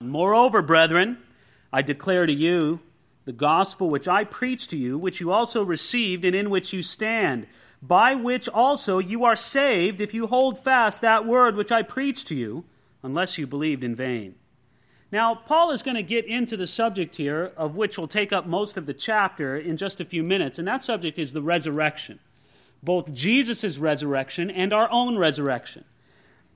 Moreover, brethren, I declare to you the gospel which I preached to you, which you also received and in which you stand, by which also you are saved if you hold fast that word which I preached to you, unless you believed in vain. Now, Paul is going to get into the subject here, of which will take up most of the chapter in just a few minutes, and that subject is the resurrection, both Jesus' resurrection and our own resurrection.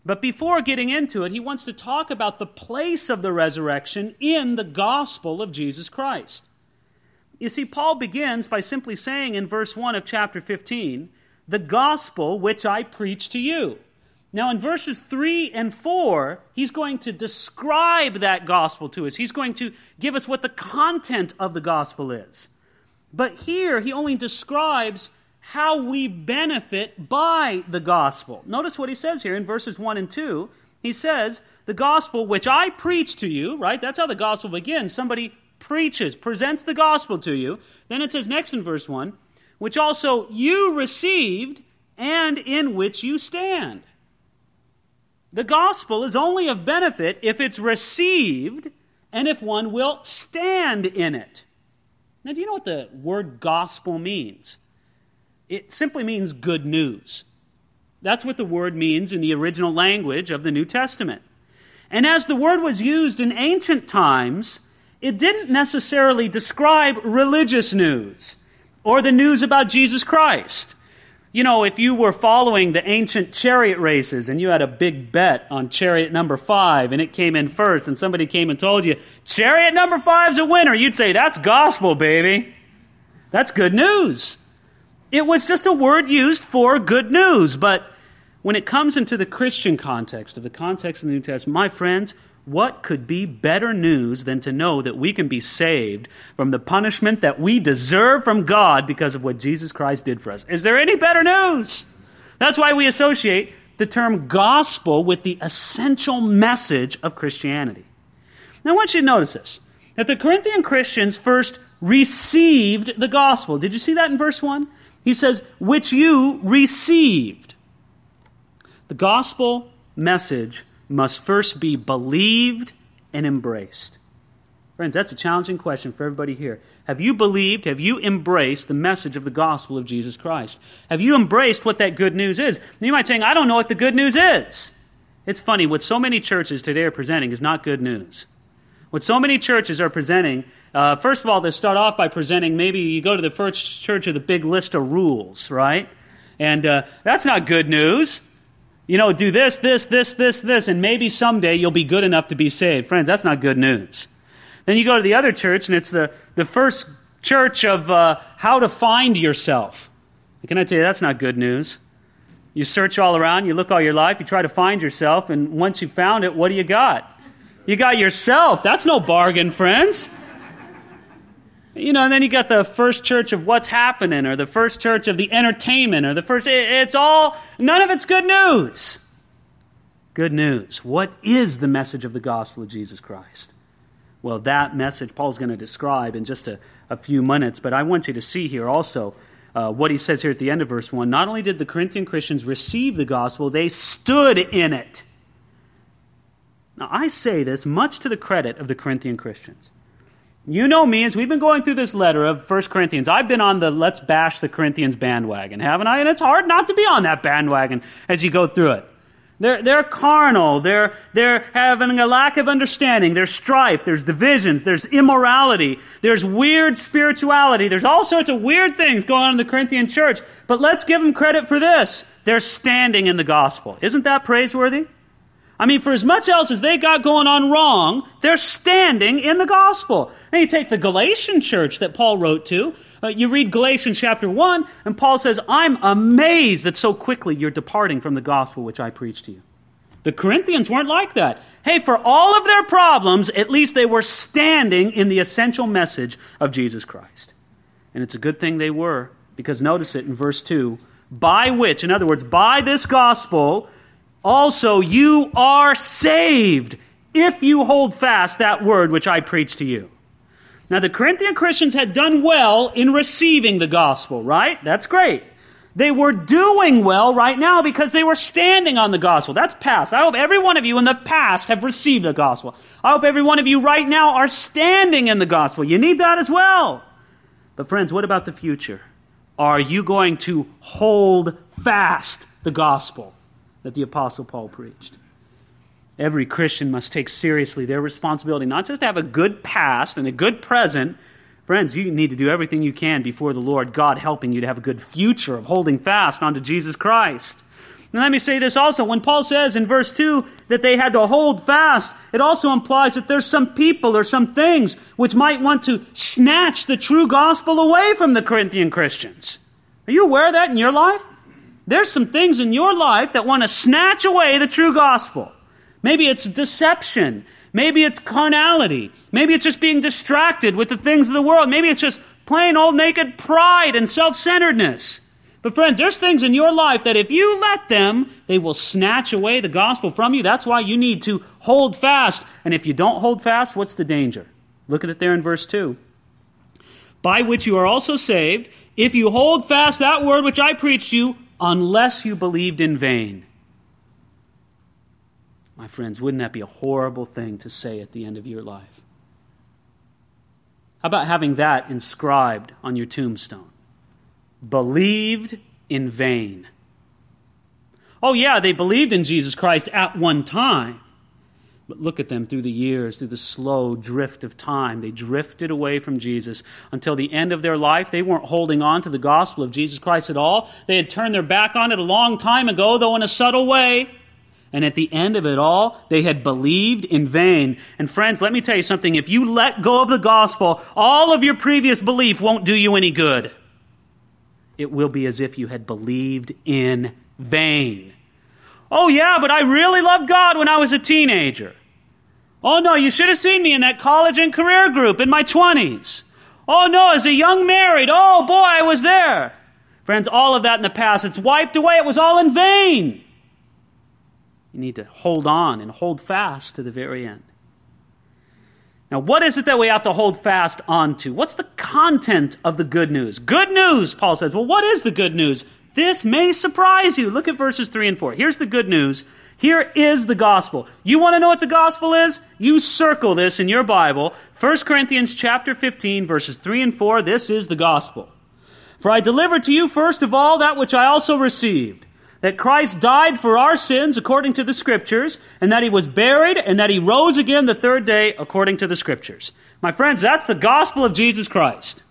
But before getting into it, he wants to talk about the place of the resurrection in the gospel of Jesus Christ. You see, Paul begins by simply saying in verse 1 of chapter 15, "The gospel which I preach to you." Now in verses 3 and 4, he's going to describe that gospel to us. He's going to give us what the content of the gospel is. But here, he only describes how we benefit by the gospel. Notice what he says here in verses 1 and 2. He says, the gospel which I preach to you, right? That's how the gospel begins. Somebody preaches, presents the gospel to you. Then it says next in verse 1, which also you received and in which you stand. The gospel is only of benefit if it's received and if one will stand in it. Now, do you know what the word gospel means? It simply means good news. That's what the word means in the original language of the New Testament. And as the word was used in ancient times, it didn't necessarily describe religious news or the news about Jesus Christ. You know, if you were following the ancient chariot races and you had a big bet on chariot number 5 and it came in first and somebody came and told you, chariot number 5's a winner, you'd say, that's gospel, baby. That's good news. It was just a word used for good news, but when it comes into the Christian context, of the context of the New Testament, my friends, what could be better news than to know that we can be saved from the punishment that we deserve from God because of what Jesus Christ did for us? Is there any better news? That's why we associate the term gospel with the essential message of Christianity. Now, I want you to notice this, that the Corinthian Christians first received the gospel. Did you see that in verse 1? He says, which you received. The gospel message must first be believed and embraced. Friends, that's a challenging question for everybody here. Have you believed, have you embraced the message of the gospel of Jesus Christ? Have you embraced what that good news is? And you might say, I don't know what the good news is. It's funny, what so many churches today are presenting is not good news. What so many churches are presenting, first of all, they start off by presenting, maybe you go to the first church with a big list of rules, right? And that's not good news. You know, do this, and maybe someday you'll be good enough to be saved. Friends, that's not good news. Then you go to the other church, and it's the first church of how to find yourself. Can I tell you, that's not good news. You search all around, you look all your life, you try to find yourself, and once you've found it, what do you got? You got yourself. That's no bargain, friends. You know, and then you got the first church of what's happening, or the first church of the entertainment, or the first... It's all... None of it's good news. Good news. What is the message of the gospel of Jesus Christ? Well, that message Paul's going to describe in just a few minutes, but I want you to see here also what he says here at the end of verse 1. Not only did the Corinthian Christians receive the gospel, they stood in it. Now, I say this much to the credit of the Corinthian Christians. You know me, as we've been going through this letter of 1 Corinthians, I've been on the let's bash the Corinthians bandwagon, haven't I? And it's hard not to be on that bandwagon as you go through it. They're carnal, they're having a lack of understanding, there's strife, there's divisions, there's immorality, there's weird spirituality, there's all sorts of weird things going on in the Corinthian church. But let's give them credit for this. They're standing in the gospel. Isn't that praiseworthy? I mean, for as much else as they got going on wrong, they're standing in the gospel. Now you take the Galatian church that Paul wrote to, you read Galatians chapter 1, and Paul says, I'm amazed that so quickly you're departing from the gospel which I preached to you. The Corinthians weren't like that. Hey, for all of their problems, at least they were standing in the essential message of Jesus Christ. And it's a good thing they were, because notice it in verse 2, by which, in other words, by this gospel... Also, you are saved if you hold fast that word which I preach to you. Now, the Corinthian Christians had done well in receiving the gospel, right? That's great. They were doing well right now because they were standing on the gospel. That's past. I hope every one of you in the past have received the gospel. I hope every one of you right now are standing in the gospel. You need that as well. But friends, what about the future? Are you going to hold fast the gospel that the Apostle Paul preached? Every Christian must take seriously their responsibility, not just to have a good past and a good present. Friends, you need to do everything you can before the Lord, God helping you to have a good future of holding fast onto Jesus Christ. And let me say this also, when Paul says in verse 2 that they had to hold fast, it also implies that there's some people or some things which might want to snatch the true gospel away from the Corinthian Christians. Are you aware of that in your life? There's some things in your life that want to snatch away the true gospel. Maybe it's deception. Maybe it's carnality. Maybe it's just being distracted with the things of the world. Maybe it's just plain old naked pride and self-centeredness. But friends, there's things in your life that if you let them, they will snatch away the gospel from you. That's why you need to hold fast. And if you don't hold fast, what's the danger? Look at it there in verse 2. By which you are also saved, if you hold fast that word which I preached you, unless you believed in vain. My friends, wouldn't that be a horrible thing to say at the end of your life? How about having that inscribed on your tombstone? Believed in vain. Oh yeah, they believed in Jesus Christ at one time. But look at them through the years, through the slow drift of time. They drifted away from Jesus until the end of their life. They weren't holding on to the gospel of Jesus Christ at all. They had turned their back on it a long time ago, though in a subtle way. And at the end of it all, they had believed in vain. And friends, let me tell you something. If you let go of the gospel, all of your previous belief won't do you any good. It will be as if you had believed in vain. Oh yeah, but I really loved God when I was a teenager. Oh no, you should have seen me in that college and career group in my 20s. Oh no, as a young married, oh boy, I was there. Friends, all of that in the past, it's wiped away. It was all in vain. You need to hold on and hold fast to the very end. Now, what is it that we have to hold fast onto? What's the content of the good news? Good news, Paul says. Well, what is the good news? This may surprise you. Look at verses 3 and 4. Here's the good news. Here is the gospel. You want to know what the gospel is? You circle this in your Bible. 1 Corinthians chapter 15, verses 3 and 4. This is the gospel. For I delivered to you first of all that which I also received, that Christ died for our sins according to the Scriptures, and that He was buried, and that He rose again the third day according to the Scriptures. My friends, that's the gospel of Jesus Christ.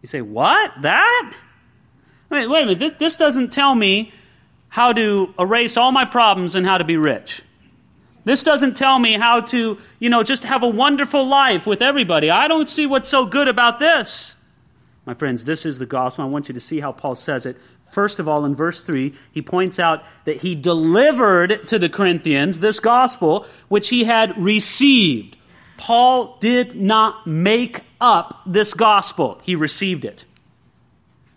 You say, what? That? I mean, wait a minute, this doesn't tell me how to erase all my problems and how to be rich. This doesn't tell me how to, just have a wonderful life with everybody. I don't see what's so good about this. My friends, this is the gospel. I want you to see how Paul says it. First of all, in verse 3, he points out that he delivered to the Corinthians this gospel which he had received. Paul did not make up this gospel. He received it.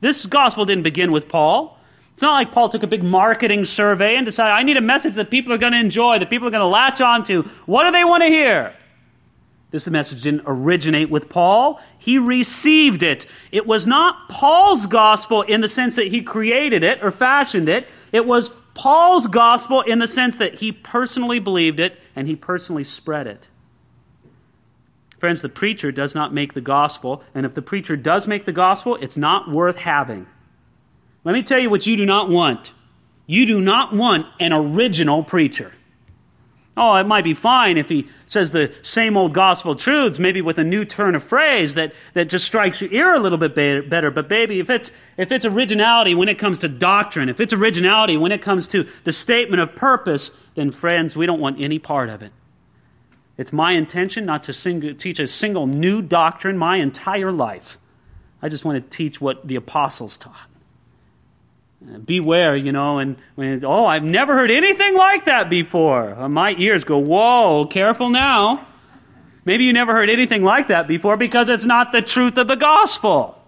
This gospel didn't begin with Paul. It's not like Paul took a big marketing survey and decided, I need a message that people are going to enjoy, that people are going to latch onto. What do they want to hear? This message didn't originate with Paul. He received it. It was not Paul's gospel in the sense that he created it or fashioned it. It was Paul's gospel in the sense that he personally believed it and he personally spread it. Friends, the preacher does not make the gospel, and if the preacher does make the gospel, it's not worth having. Let me tell you what you do not want. You do not want an original preacher. Oh, it might be fine if he says the same old gospel truths, maybe with a new turn of phrase that just strikes your ear a little bit better. But baby, if it's originality when it comes to doctrine, if it's originality when it comes to the statement of purpose, then friends, we don't want any part of it. It's my intention not to teach a single new doctrine my entire life. I just want to teach what the apostles taught. Beware, and when I've never heard anything like that before. My ears go, whoa, careful now. Maybe you never heard anything like that before because it's not the truth of the gospel.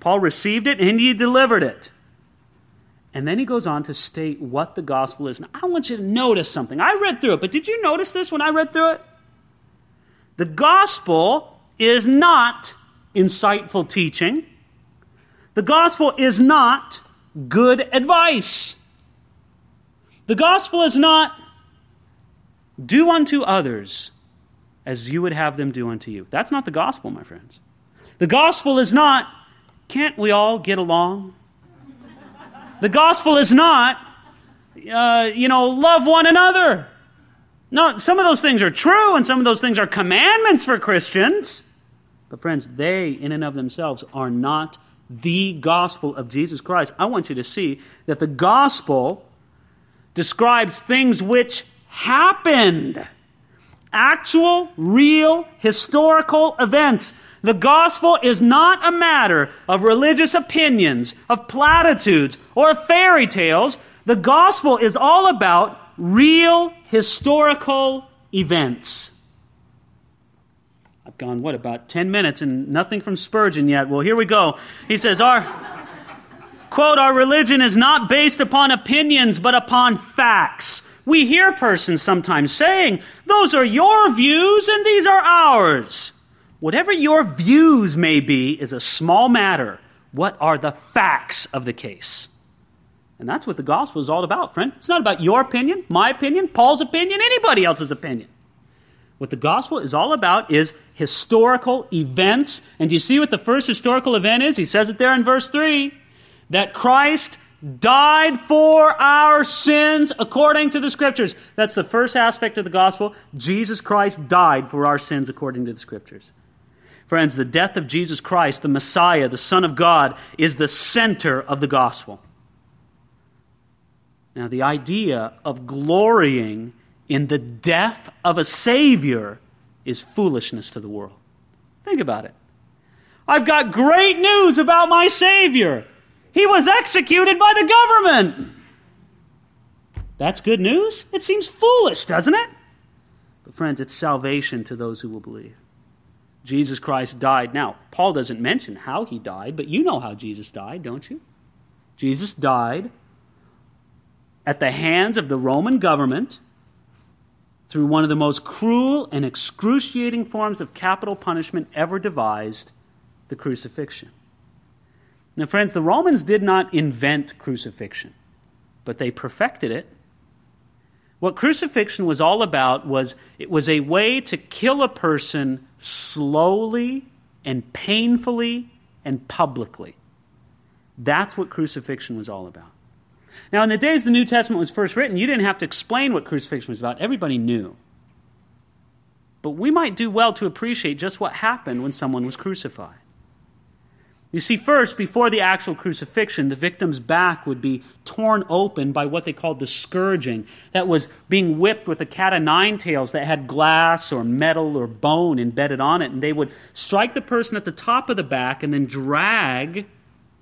Paul received it and he delivered it. And then he goes on to state what the gospel is. Now, I want you to notice something. I read through it, but did you notice this when I read through it? The gospel is not insightful teaching. The gospel is not good advice. The gospel is not do unto others as you would have them do unto you. That's not the gospel, my friends. The gospel is not, can't we all get along? The gospel is not, love one another. No, some of those things are true and some of those things are commandments for Christians. But friends, they in and of themselves are not the gospel of Jesus Christ. I want you to see that the gospel describes things which happened. Actual, real, historical events. The gospel is not a matter of religious opinions, of platitudes, or of fairy tales. The gospel is all about real, historical events. I've gone, about 10 minutes and nothing from Spurgeon yet. Well, here we go. He says, our religion is not based upon opinions, but upon facts. We hear persons sometimes saying, those are your views and these are ours. Whatever your views may be is a small matter. What are the facts of the case? And that's what the gospel is all about, friend. It's not about your opinion, my opinion, Paul's opinion, anybody else's opinion. What the gospel is all about is historical events. And do you see what the first historical event is? He says it there in verse 3, that Christ died for our sins according to the Scriptures. That's the first aspect of the gospel. Jesus Christ died for our sins according to the Scriptures. Friends, the death of Jesus Christ, the Messiah, the Son of God, is the center of the gospel. Now, the idea of glorying in the death of a Savior is foolishness to the world. Think about it. I've got great news about my Savior. He was executed by the government. That's good news? It seems foolish, doesn't it? But friends, it's salvation to those who will believe. Jesus Christ died. Now, Paul doesn't mention how he died, but you know how Jesus died, don't you? Jesus died at the hands of the Roman government through one of the most cruel and excruciating forms of capital punishment ever devised, the crucifixion. Now, friends, the Romans did not invent crucifixion, but they perfected it. What crucifixion was all about was it was a way to kill a person slowly and painfully and publicly. That's what crucifixion was all about. Now, in the days the New Testament was first written, you didn't have to explain what crucifixion was about. Everybody knew. But we might do well to appreciate just what happened when someone was crucified. You see, first, before the actual crucifixion, the victim's back would be torn open by what they called the scourging. That was being whipped with a cat of nine tails that had glass or metal or bone embedded on it. And they would strike the person at the top of the back and then drag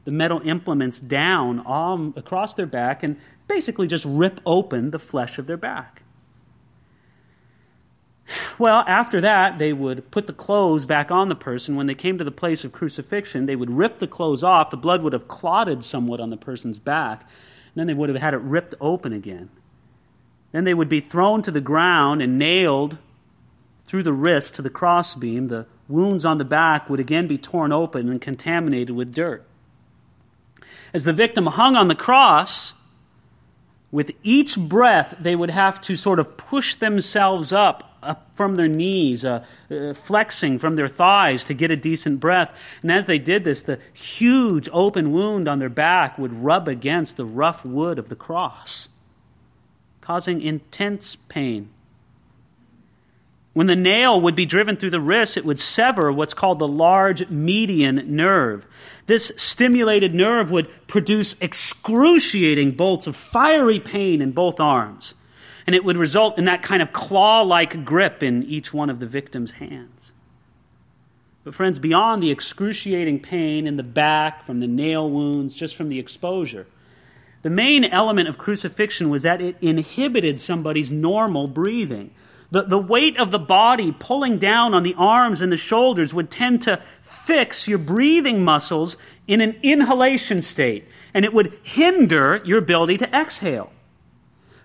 the metal implements down all across their back and basically just rip open the flesh of their back. Well, after that, they would put the clothes back on the person. When they came to the place of crucifixion, they would rip the clothes off. The blood would have clotted somewhat on the person's back. And then they would have had it ripped open again. Then they would be thrown to the ground and nailed through the wrist to the crossbeam. The wounds on the back would again be torn open and contaminated with dirt. As the victim hung on the cross, with each breath, they would have to sort of push themselves up from their knees, flexing from their thighs to get a decent breath. And as they did this, the huge open wound on their back would rub against the rough wood of the cross, causing intense pain. When the nail would be driven through the wrist, it would sever what's called the large median nerve. This stimulated nerve would produce excruciating bolts of fiery pain in both arms. And it would result in that kind of claw-like grip in each one of the victim's hands. But friends, beyond the excruciating pain in the back, from the nail wounds, just from the exposure, the main element of crucifixion was that it inhibited somebody's normal breathing. The weight of the body pulling down on the arms and the shoulders would tend to fix your breathing muscles in an inhalation state, and it would hinder your ability to exhale.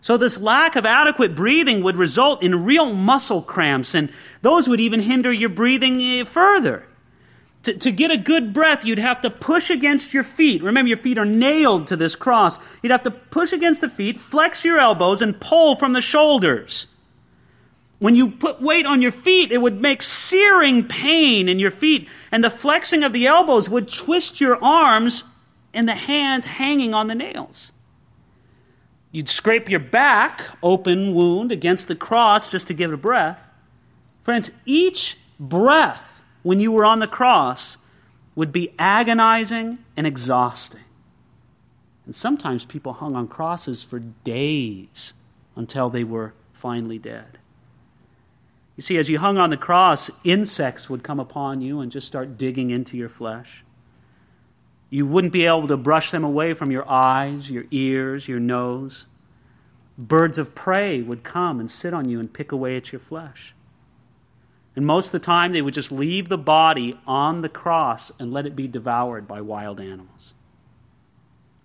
So this lack of adequate breathing would result in real muscle cramps, and those would even hinder your breathing further. To get a good breath, you'd have to push against your feet. Remember, your feet are nailed to this cross. You'd have to push against the feet, flex your elbows, and pull from the shoulders. When you put weight on your feet, it would make searing pain in your feet, and the flexing of the elbows would twist your arms and the hands hanging on the nails. You'd scrape your back, open wound, against the cross just to give it a breath. Friends, each breath when you were on the cross would be agonizing and exhausting. And sometimes people hung on crosses for days until they were finally dead. You see, as you hung on the cross, insects would come upon you and just start digging into your flesh. You wouldn't be able to brush them away from your eyes, your ears, your nose. Birds of prey would come and sit on you and pick away at your flesh. And most of the time, they would just leave the body on the cross and let it be devoured by wild animals.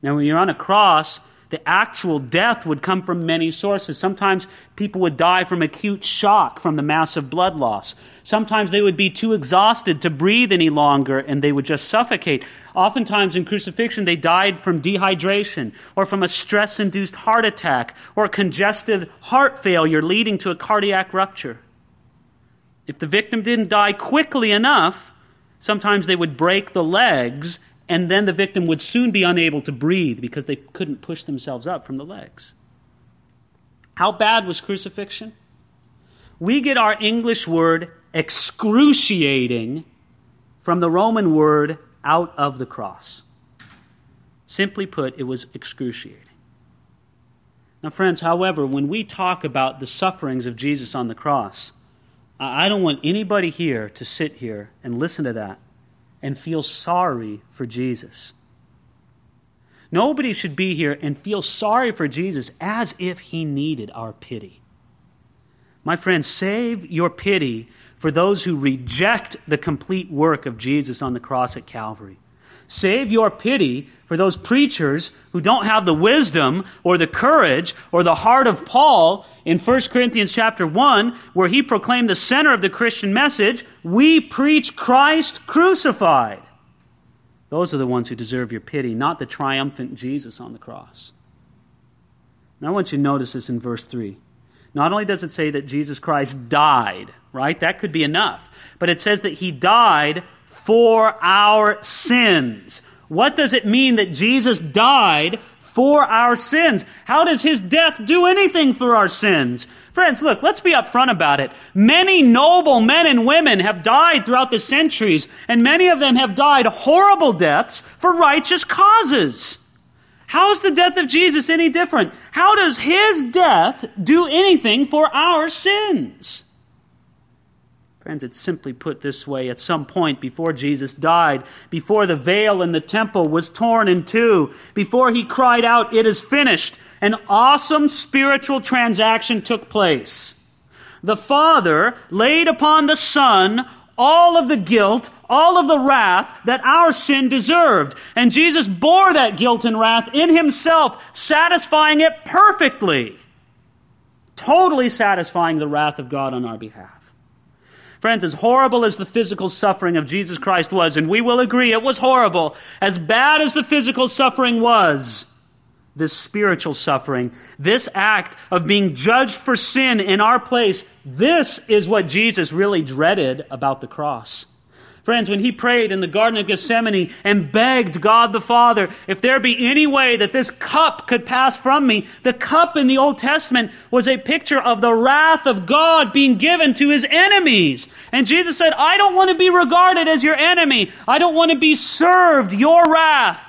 Now, when you're on a cross, the actual death would come from many sources. Sometimes people would die from acute shock from the massive blood loss. Sometimes they would be too exhausted to breathe any longer and they would just suffocate. Oftentimes in crucifixion, they died from dehydration or from a stress-induced heart attack or congestive heart failure leading to a cardiac rupture. If the victim didn't die quickly enough, sometimes they would break the legs, and then the victim would soon be unable to breathe because they couldn't push themselves up from the legs. How bad was crucifixion? We get our English word excruciating from the Roman word out of the cross. Simply put, it was excruciating. Now, friends, however, when we talk about the sufferings of Jesus on the cross, I don't want anybody here to sit here and listen to that and feel sorry for Jesus. Nobody should be here and feel sorry for Jesus as if he needed our pity. My friends, save your pity for those who reject the complete work of Jesus on the cross at Calvary. Save your pity for those preachers who don't have the wisdom or the courage or the heart of Paul in 1 Corinthians chapter 1, where he proclaimed the center of the Christian message, we preach Christ crucified. Those are the ones who deserve your pity, not the triumphant Jesus on the cross. Now I want you to notice this in verse 3. Not only does it say that Jesus Christ died, right? That could be enough. But it says that he died for our sins. What does it mean that Jesus died for our sins? How does his death do anything for our sins? Friends, look, let's be upfront about it. Many noble men and women have died throughout the centuries, and many of them have died horrible deaths for righteous causes. How is the death of Jesus any different? How does his death do anything for our sins? Friends, it's simply put this way. At some point before Jesus died, before the veil in the temple was torn in two, before he cried out, "It is finished," an awesome spiritual transaction took place. The Father laid upon the Son all of the guilt, all of the wrath that our sin deserved. And Jesus bore that guilt and wrath in himself, satisfying it perfectly, totally satisfying the wrath of God on our behalf. Friends, as horrible as the physical suffering of Jesus Christ was, and we will agree it was horrible, as bad as the physical suffering was, this spiritual suffering, this act of being judged for sin in our place, this is what Jesus really dreaded about the cross. Friends, when he prayed in the Garden of Gethsemane and begged God the Father, if there be any way that this cup could pass from me, the cup in the Old Testament was a picture of the wrath of God being given to his enemies. And Jesus said, I don't want to be regarded as your enemy. I don't want to be served your wrath.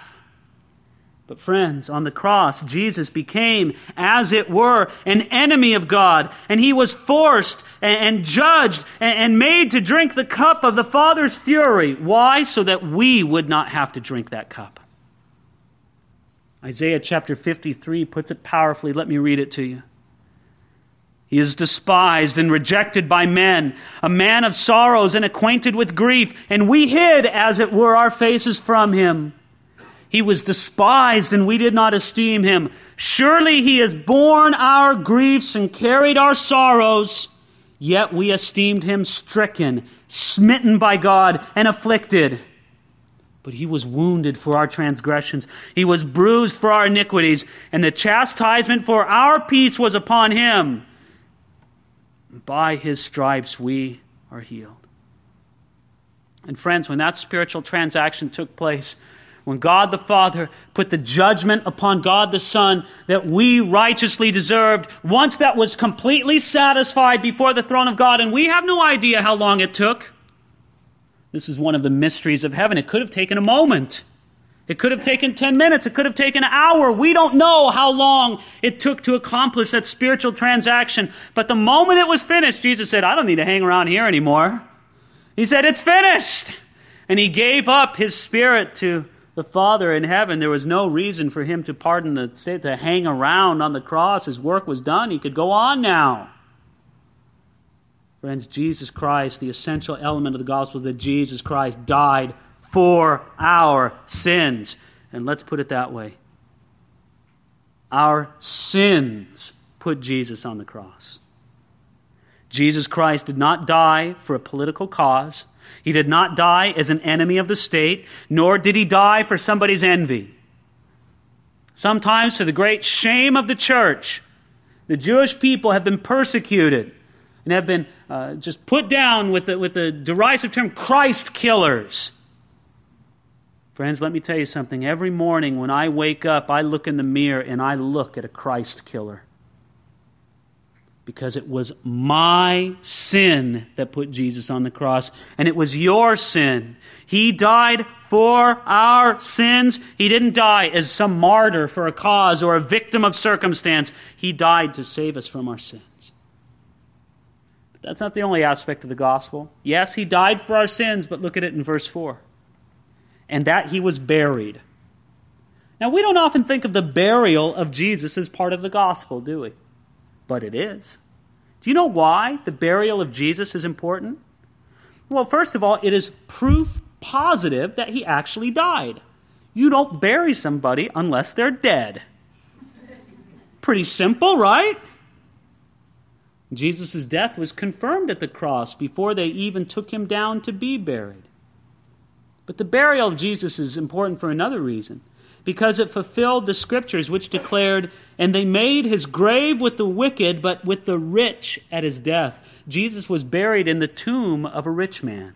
But friends, on the cross, Jesus became, as it were, an enemy of God, and he was forced and judged and made to drink the cup of the Father's fury. Why? So that we would not have to drink that cup. Isaiah chapter 53 puts it powerfully. Let me read it to you. He is despised and rejected by men, a man of sorrows and acquainted with grief, and we hid, as it were, our faces from him. He was despised and we did not esteem him. Surely he has borne our griefs and carried our sorrows, Yet we esteemed him stricken, smitten by God, and afflicted. But he was wounded for our transgressions. He was bruised for our iniquities, and the chastisement for our peace was upon him. By his stripes we are healed. And friends, when that spiritual transaction took place, when God the Father put the judgment upon God the Son that we righteously deserved, once that was completely satisfied before the throne of God, and we have no idea how long it took. This is one of the mysteries of heaven. It could have taken a moment. It could have taken 10 minutes. It could have taken an hour. We don't know how long it took to accomplish that spiritual transaction. But the moment it was finished, Jesus said, I don't need to hang around here anymore. He said, it's finished. And he gave up his spirit to the Father in heaven. There was no reason for him to pardon the sin, to hang around on the cross. His work was done. He could go on now. Friends, Jesus Christ, the essential element of the gospel is that Jesus Christ died for our sins. And let's put it that way. Our sins put Jesus on the cross. Jesus Christ did not die for a political cause. He did not die as an enemy of the state, nor did he die for somebody's envy. Sometimes, to the great shame of the church, the Jewish people have been persecuted and have been just put down with the derisive term Christ killers. Friends, let me tell you something. Every morning when I wake up, I look in the mirror and I look at a Christ killer. Because it was my sin that put Jesus on the cross, and it was your sin. He died for our sins. He didn't die as some martyr for a cause or a victim of circumstance. He died to save us from our sins. But that's not the only aspect of the gospel. Yes, he died for our sins, but look at it in verse 4. And that he was buried. Now, we don't often think of the burial of Jesus as part of the gospel, do we? But it is. Do you know why the burial of Jesus is important? Well, first of all, it is proof positive that he actually died. You don't bury somebody unless they're dead. Pretty simple, right? Jesus' death was confirmed at the cross before they even took him down to be buried. But the burial of Jesus is important for another reason. Because it fulfilled the scriptures which declared, and they made his grave with the wicked, but with the rich at his death. Jesus was buried in the tomb of a rich man.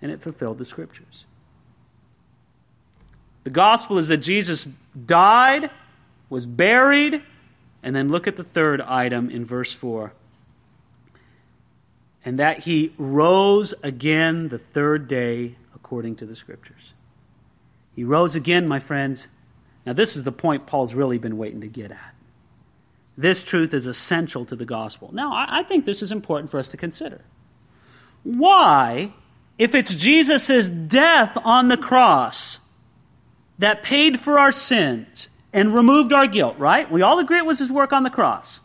And it fulfilled the scriptures. The gospel is that Jesus died, was buried, and then look at the third item in verse 4. And that he rose again the third day according to the scriptures. He rose again, my friends. Now, this is the point Paul's really been waiting to get at. This truth is essential to the gospel. Now, I think this is important for us to consider. Why, if it's Jesus' death on the cross that paid for our sins and removed our guilt, right? We all agree it was his work on the cross.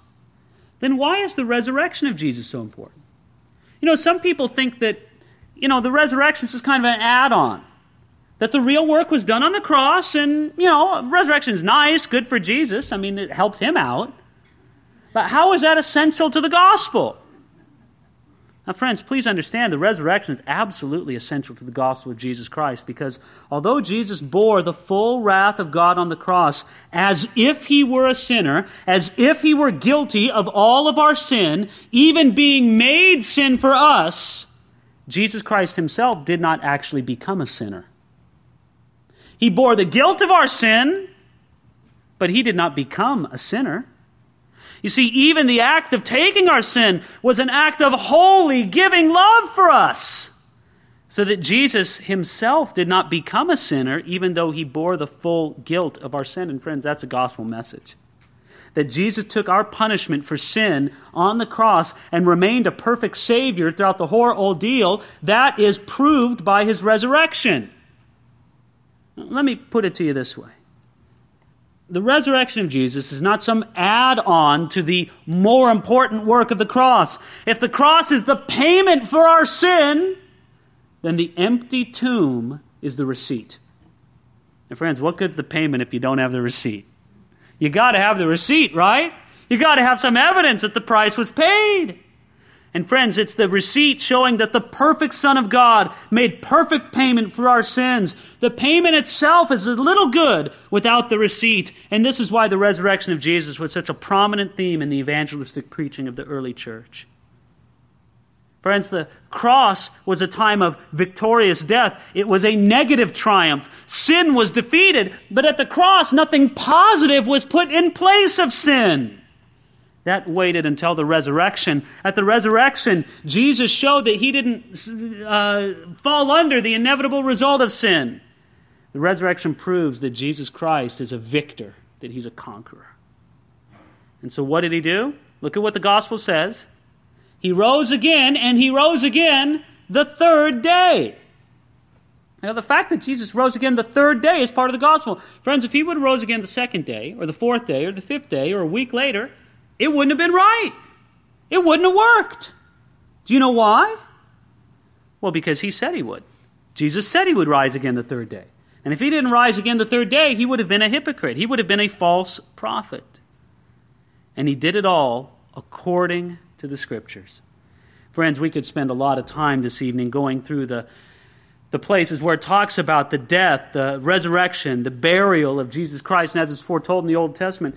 Then why is the resurrection of Jesus so important? You know, some people think that, the resurrection is just kind of an add-on. That the real work was done on the cross, and, resurrection's nice, good for Jesus. I mean, it helped him out. But how is that essential to the gospel? Now, friends, please understand the resurrection is absolutely essential to the gospel of Jesus Christ, because although Jesus bore the full wrath of God on the cross as if he were a sinner, as if he were guilty of all of our sin, even being made sin for us, Jesus Christ himself did not actually become a sinner. He bore the guilt of our sin, but he did not become a sinner. You see, even the act of taking our sin was an act of holy, giving love for us, so that Jesus himself did not become a sinner, even though he bore the full guilt of our sin. And friends, that's a gospel message. That Jesus took our punishment for sin on the cross and remained a perfect Savior throughout the whole ordeal, that is proved by his resurrection. Let me put it to you this way. The resurrection of Jesus is not some add-on to the more important work of the cross. If the cross is the payment for our sin, then the empty tomb is the receipt. And friends, what good's the payment if you don't have the receipt? You got to have the receipt, right? You got to have some evidence that the price was paid. And friends, it's the receipt showing that the perfect Son of God made perfect payment for our sins. The payment itself is a little good without the receipt. And this is why the resurrection of Jesus was such a prominent theme in the evangelistic preaching of the early church. Friends, the cross was a time of victorious death. It was a negative triumph. Sin was defeated, but at the cross, nothing positive was put in place of sin. That waited until the resurrection. At the resurrection, Jesus showed that he didn't fall under the inevitable result of sin. The resurrection proves that Jesus Christ is a victor, that he's a conqueror. And so what did he do? Look at what the gospel says. He rose again, and he rose again the third day. Now, the fact that Jesus rose again the third day is part of the gospel. Friends, if he would have rose again the second day, or the fourth day, or the fifth day, or a week later, it wouldn't have been right. It wouldn't have worked. Do you know why? Well, because he said he would. Jesus said he would rise again the third day. And if he didn't rise again the third day, he would have been a hypocrite. He would have been a false prophet. And he did it all according to the Scriptures. Friends, we could spend a lot of time this evening going through the places where it talks about the death, the resurrection, the burial of Jesus Christ, and as it's foretold in the Old Testament.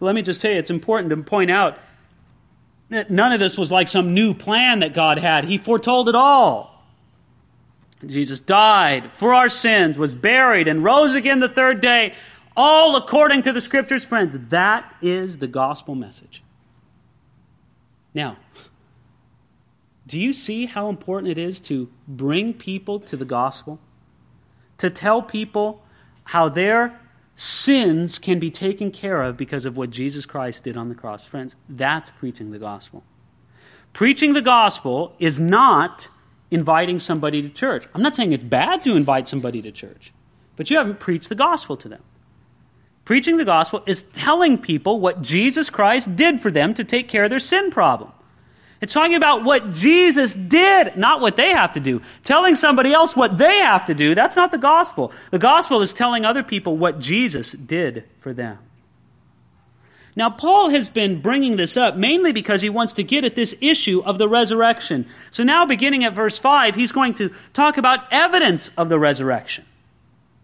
Let me just say, it's important to point out that none of this was like some new plan that God had. He foretold it all. Jesus died for our sins, was buried, and rose again the third day, all according to the Scriptures. Friends, that is the gospel message. Now, do you see how important it is to bring people to the gospel? To tell people how their sins can be taken care of because of what Jesus Christ did on the cross. Friends, that's preaching the gospel. Preaching the gospel is not inviting somebody to church. I'm not saying it's bad to invite somebody to church, but you haven't preached the gospel to them. Preaching the gospel is telling people what Jesus Christ did for them to take care of their sin problem. It's talking about what Jesus did, not what they have to do. Telling somebody else what they have to do, that's not the gospel. The gospel is telling other people what Jesus did for them. Now, Paul has been bringing this up mainly because he wants to get at this issue of the resurrection. So now, beginning at verse 5, he's going to talk about evidence of the resurrection.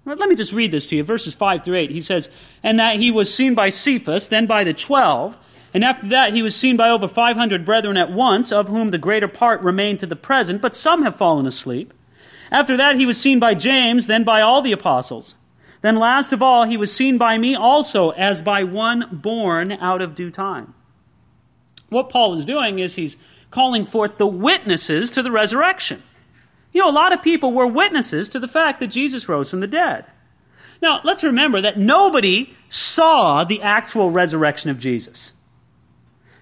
Let me just read this to you. Verses 5 through 8, he says, "And that he was seen by Cephas, then by the 12, and after that he was seen by over 500 brethren at once, of whom the greater part remain to the present, but some have fallen asleep. After that he was seen by James, then by all the apostles. Then last of all he was seen by me also, as by one born out of due time." What Paul is doing is he's calling forth the witnesses to the resurrection. You know, a lot of people were witnesses to the fact that Jesus rose from the dead. Now, let's remember that nobody saw the actual resurrection of Jesus.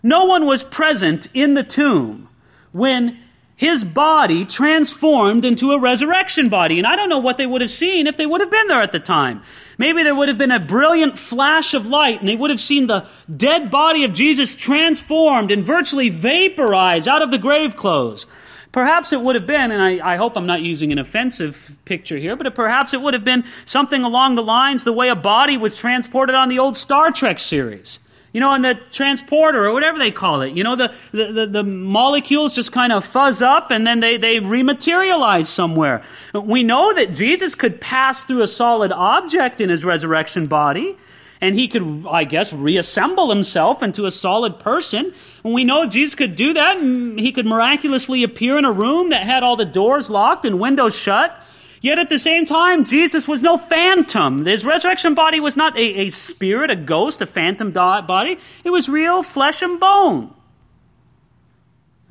No one was present in the tomb when his body transformed into a resurrection body. And I don't know what they would have seen if they would have been there at the time. Maybe there would have been a brilliant flash of light, and they would have seen the dead body of Jesus transformed and virtually vaporized out of the grave clothes. Perhaps it would have been, and I hope I'm not using an offensive picture here, but perhaps it would have been something along the lines the way a body was transported on the old Star Trek series. You know, on the transporter or whatever they call it. You know, the molecules just kind of fuzz up and then they rematerialize somewhere. We know that Jesus could pass through a solid object in his resurrection body, and he could, I guess, reassemble himself into a solid person. And we know Jesus could do that, and he could miraculously appear in a room that had all the doors locked and windows shut. Yet at the same time, Jesus was no phantom. His resurrection body was not a spirit, a ghost, a phantom body. It was real flesh and bone.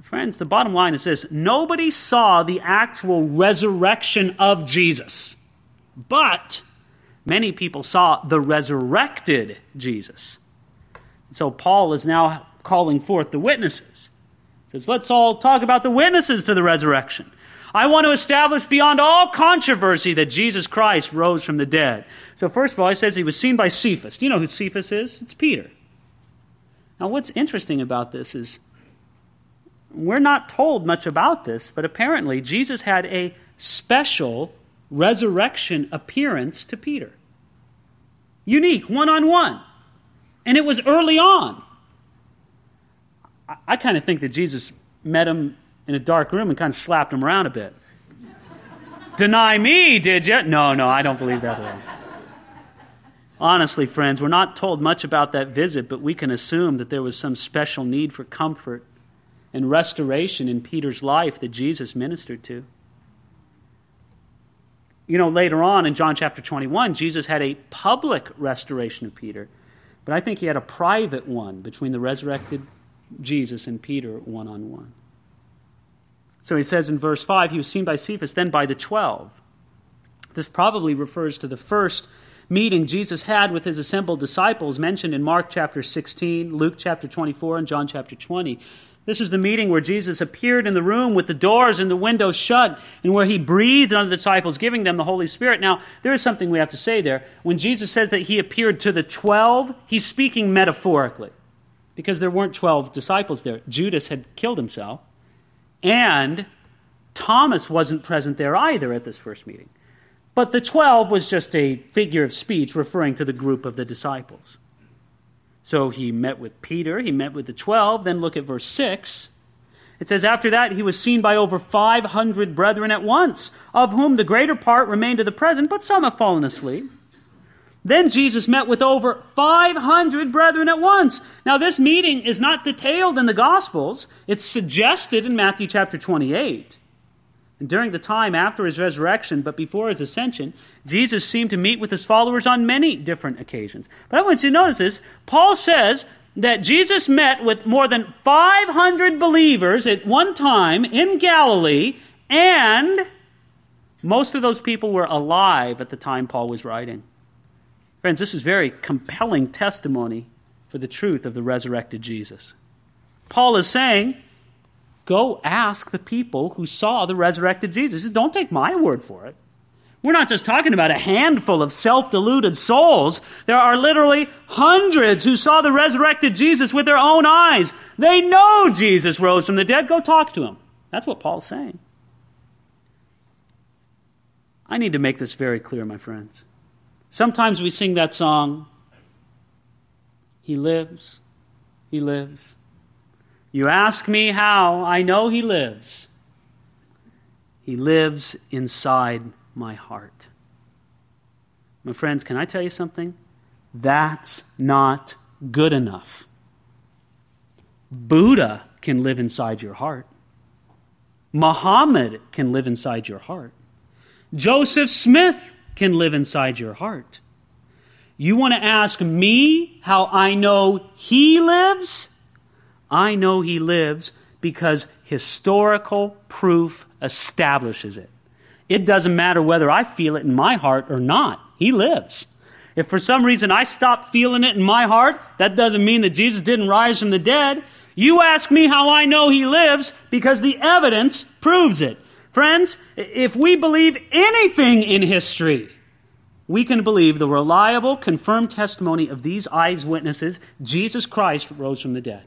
Friends, the bottom line is this. Nobody saw the actual resurrection of Jesus. But many people saw the resurrected Jesus. So Paul is now calling forth the witnesses. He says, let's all talk about the witnesses to the resurrection. I want to establish beyond all controversy that Jesus Christ rose from the dead. So first of all, he says he was seen by Cephas. Do you know who Cephas is? It's Peter. Now what's interesting about this is we're not told much about this, but apparently Jesus had a special resurrection appearance to Peter. Unique, one-on-one. And it was early on. I kind of think that Jesus met him in a dark room and kind of slapped him around a bit. Deny me, did you? No, I don't believe that at all. Honestly, friends, we're not told much about that visit, but we can assume that there was some special need for comfort and restoration in Peter's life that Jesus ministered to. You know, later on in John chapter 21, Jesus had a public restoration of Peter, but I think he had a private one between the resurrected Jesus and Peter one-on-one. So he says in verse 5, he was seen by Cephas, then by the 12. This probably refers to the first meeting Jesus had with his assembled disciples mentioned in Mark chapter 16, Luke chapter 24, and John chapter 20. This is the meeting where Jesus appeared in the room with the doors and the windows shut and where he breathed on the disciples, giving them the Holy Spirit. Now, there is something we have to say there. When Jesus says that he appeared to the 12, he's speaking metaphorically because there weren't 12 disciples there. Judas had killed himself, and Thomas wasn't present there either at this first meeting. But the 12 was just a figure of speech referring to the group of the disciples. So he met with Peter, he met with the 12, then look at verse 6. It says, after that he was seen by over 500 brethren at once, of whom the greater part remain to the present, but some have fallen asleep. Then Jesus met with over 500 brethren at once. Now this meeting is not detailed in the Gospels. It's suggested in Matthew chapter 28. And during the time after his resurrection, but before his ascension, Jesus seemed to meet with his followers on many different occasions. But I want you to notice this. Paul says that Jesus met with more than 500 believers at one time in Galilee, and most of those people were alive at the time Paul was writing. Friends, this is very compelling testimony for the truth of the resurrected Jesus. Paul is saying, go ask the people who saw the resurrected Jesus. Don't take my word for it. We're not just talking about a handful of self-deluded souls. There are literally hundreds who saw the resurrected Jesus with their own eyes. They know Jesus rose from the dead. Go talk to him. That's what Paul's saying. I need to make this very clear, my friends. Sometimes we sing that song, he lives, he lives. You ask me how, I know he lives. He lives inside my heart. My friends, can I tell you something? That's not good enough. Buddha can live inside your heart. Muhammad can live inside your heart. Joseph Smith can live inside your heart. You want to ask me how I know he lives? I know he lives because historical proof establishes it. It doesn't matter whether I feel it in my heart or not. He lives. If for some reason I stop feeling it in my heart, that doesn't mean that Jesus didn't rise from the dead. You ask me how I know he lives because the evidence proves it. Friends, if we believe anything in history, we can believe the reliable, confirmed testimony of these eyewitnesses, Jesus Christ rose from the dead.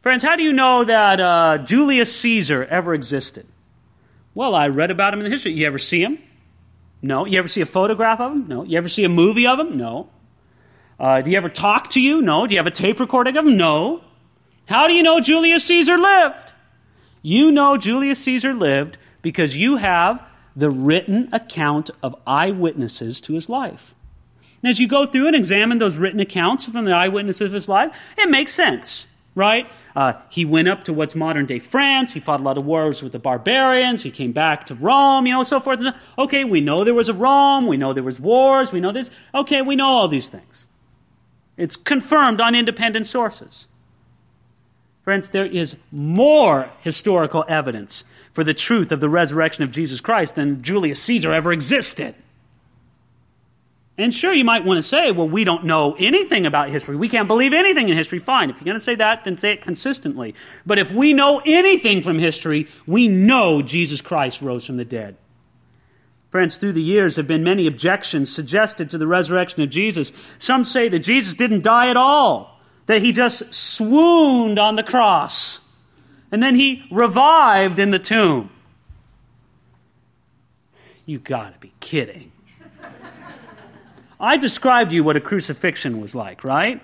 Friends, how do you know that Julius Caesar ever existed? Well, I read about him in the history. You ever see him? No. You ever see a photograph of him? No. You ever see a movie of him? No. Do you ever talk to you? No. Do you have a tape recording of him? No. How do you know Julius Caesar lived? You know Julius Caesar lived because you have the written account of eyewitnesses to his life. And as you go through and examine those written accounts from the eyewitnesses of his life, it makes sense. Right? He went up to what's modern-day France. He fought a lot of wars with the barbarians. He came back to Rome, so forth. Okay, we know there was a Rome. We know there was wars. We know this. Okay, we know all these things. It's confirmed on independent sources. Friends, there is more historical evidence for the truth of the resurrection of Jesus Christ than Julius Caesar ever existed. And sure, you might want to say, well, we don't know anything about history. We can't believe anything in history. Fine. If you're going to say that, then say it consistently. But if we know anything from history, we know Jesus Christ rose from the dead. Friends, through the years have been many objections suggested to the resurrection of Jesus. Some say that Jesus didn't die at all, that he just swooned on the cross, and then he revived in the tomb. You got to be kidding. I described to you what a crucifixion was like, right?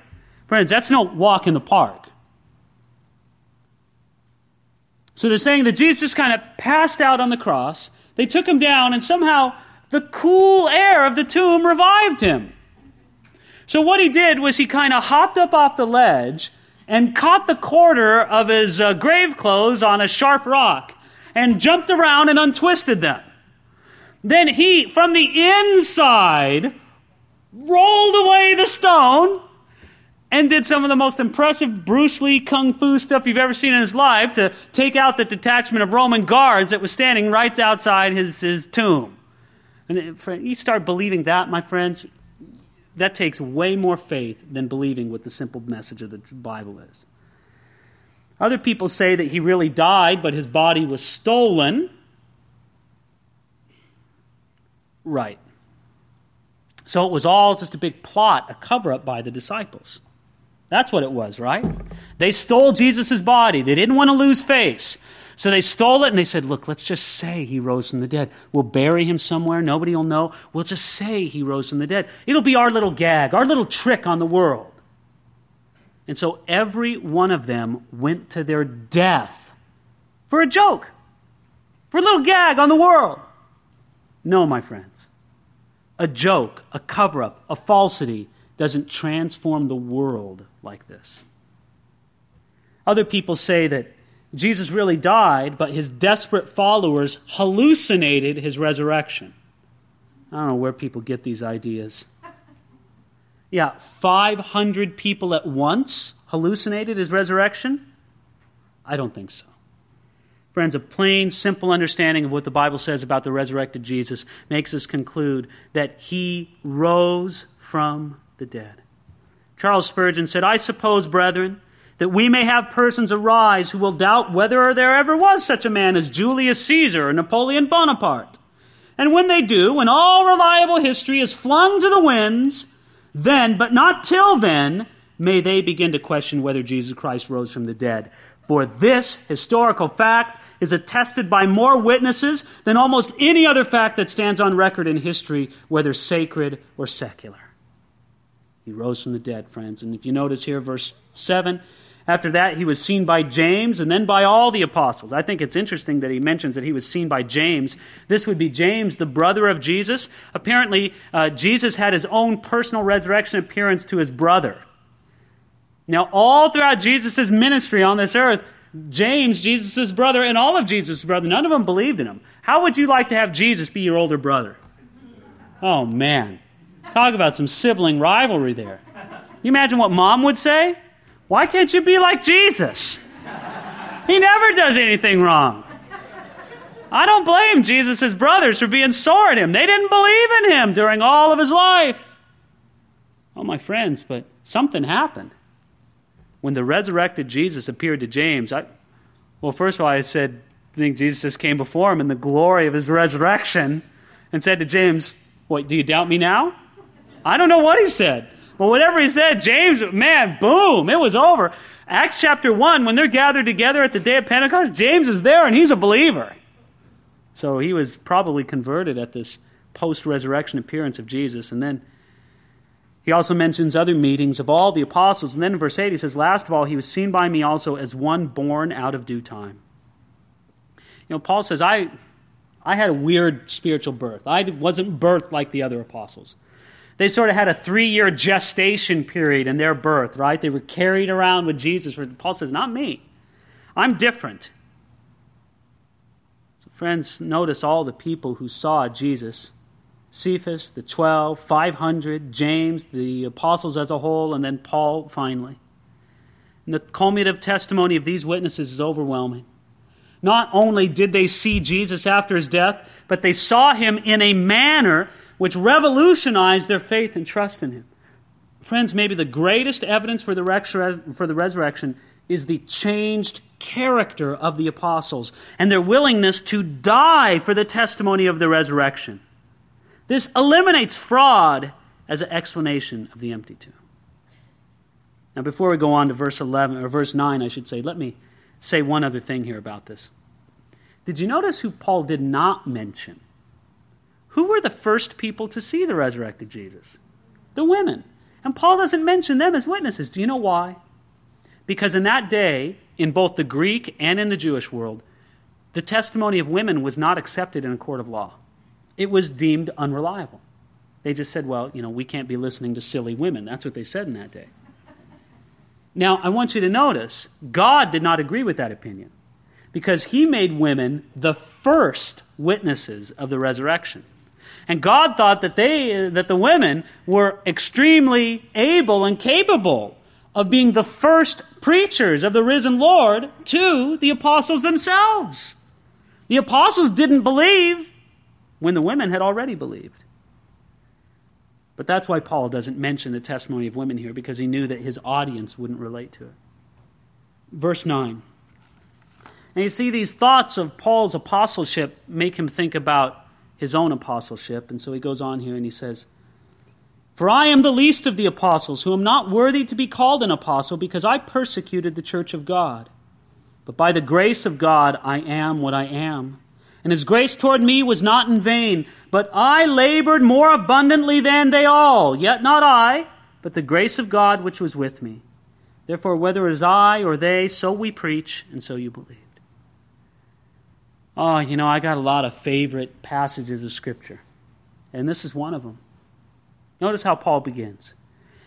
Friends, that's no walk in the park. So they're saying that Jesus kind of passed out on the cross. They took him down, and somehow the cool air of the tomb revived him. So what he did was he kind of hopped up off the ledge and caught the quarter of his grave clothes on a sharp rock and jumped around and untwisted them. Then he, from the inside, rolled away the stone and did some of the most impressive Bruce Lee kung fu stuff you've ever seen in his life to take out the detachment of Roman guards that was standing right outside his tomb. And you start believing that, my friends, that takes way more faith than believing what the simple message of the Bible is. Other people say that he really died, but his body was stolen. Right. So it was all just a big plot, a cover-up by the disciples. That's what it was, right? They stole Jesus' body. They didn't want to lose face. So they stole it and they said, look, let's just say he rose from the dead. We'll bury him somewhere. Nobody will know. We'll just say he rose from the dead. It'll be our little gag, our little trick on the world. And so every one of them went to their death for a joke, for a little gag on the world. No, my friends, a joke, a cover-up, a falsity doesn't transform the world like this. Other people say that Jesus really died, but his desperate followers hallucinated his resurrection. I don't know where people get these ideas. Yeah, 500 people at once hallucinated his resurrection? I don't think so. Friends, a plain, simple understanding of what the Bible says about the resurrected Jesus makes us conclude that he rose from the dead. Charles Spurgeon said, I suppose, brethren, that we may have persons arise who will doubt whether there ever was such a man as Julius Caesar or Napoleon Bonaparte. And when they do, when all reliable history is flung to the winds, then, but not till then, may they begin to question whether Jesus Christ rose from the dead. For this historical fact is attested by more witnesses than almost any other fact that stands on record in history, whether sacred or secular. He rose from the dead, friends. And if you notice here, verse 7, after that, he was seen by James and then by all the apostles. I think it's interesting that he mentions that he was seen by James. This would be James, the brother of Jesus. Apparently, Jesus had his own personal resurrection appearance to his brother. Now, all throughout Jesus' ministry on this earth, James, Jesus' brother, and all of Jesus' brother, none of them believed in him. How would you like to have Jesus be your older brother? Oh, man. Talk about some sibling rivalry there. You imagine what mom would say? Why can't you be like Jesus? He never does anything wrong. I don't blame Jesus' brothers for being sore at him. They didn't believe in him during all of his life. Oh, my friends, but something happened. When the resurrected Jesus appeared to James, I think Jesus just came before him in the glory of his resurrection and said to James, what, do you doubt me now? I don't know what he said. But whatever he said, James, man, boom, it was over. Acts chapter 1, when they're gathered together at the day of Pentecost, James is there and he's a believer. So he was probably converted at this post-resurrection appearance of Jesus. And then he also mentions other meetings of all the apostles. And then in verse 8 he says, last of all, he was seen by me also as one born out of due time. You know, Paul says, I had a weird spiritual birth. I wasn't birthed like the other apostles. They sort of had a 3-year gestation period in their birth, right? They were carried around with Jesus. Paul says, not me. I'm different. So friends, notice all the people who saw Jesus. Cephas, the 12, 500, James, the apostles as a whole, and then Paul finally. And the cumulative testimony of these witnesses is overwhelming. Not only did they see Jesus after his death, but they saw him in a manner which revolutionized their faith and trust in him. Friends, maybe the greatest evidence for the resurrection is the changed character of the apostles and their willingness to die for the testimony of the resurrection. This eliminates fraud as an explanation of the empty tomb. Now, before we go on to verse 9, let me say one other thing here about this. Did you notice who Paul did not mention? Who were the first people to see the resurrected Jesus? The women. And Paul doesn't mention them as witnesses. Do you know why? Because in that day, in both the Greek and in the Jewish world, The testimony of women was not accepted in a court of law. It was deemed unreliable. They just said, well, you know, we can't be listening to silly women. That's what they said in that day. Now, I want you to notice, God did not agree with that opinion because he made women the first witnesses of the resurrection. And God thought that that the women were extremely able and capable of being the first preachers of the risen Lord to the apostles themselves. The apostles didn't believe when the women had already believed. But that's why Paul doesn't mention the testimony of women here, because he knew that his audience wouldn't relate to it. Verse 9. And you see, these thoughts of Paul's apostleship make him think about his own apostleship. And so he goes on here and he says, "For I am the least of the apostles, who am not worthy to be called an apostle, because I persecuted the church of God. But by the grace of God I am what I am. And his grace toward me was not in vain, but I labored more abundantly than they all. Yet not I, but the grace of God which was with me. Therefore, whether it is I or they, so we preach, and so you believed." Oh, you know, I got a lot of favorite passages of Scripture, and this is one of them. Notice how Paul begins.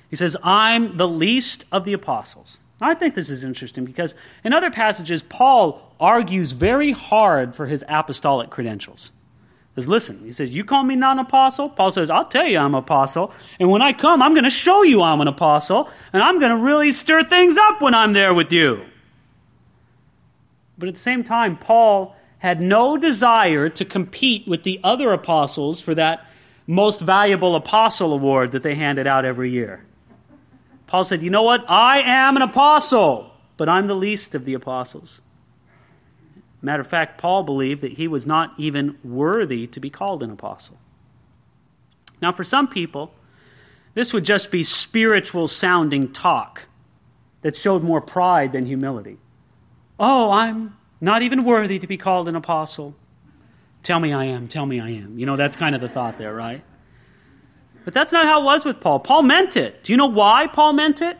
He says, "I'm the least of the apostles." I think this is interesting because in other passages, Paul argues very hard for his apostolic credentials. He says, listen, he says, you call me not an apostle? Paul says, I'll tell you I'm an apostle. And when I come, I'm going to show you I'm an apostle. And I'm going to really stir things up when I'm there with you. But at the same time, Paul had no desire to compete with the other apostles for that most valuable apostle award that they handed out every year. Paul said, you know what? I am an apostle, but I'm the least of the apostles. Matter of fact, Paul believed that he was not even worthy to be called an apostle. Now, for some people, this would just be spiritual-sounding talk that showed more pride than humility. Oh, I'm not even worthy to be called an apostle. Tell me I am, tell me I am. You know, that's kind of the thought there, right? But that's not how it was with Paul. Paul meant it. Do you know why Paul meant it?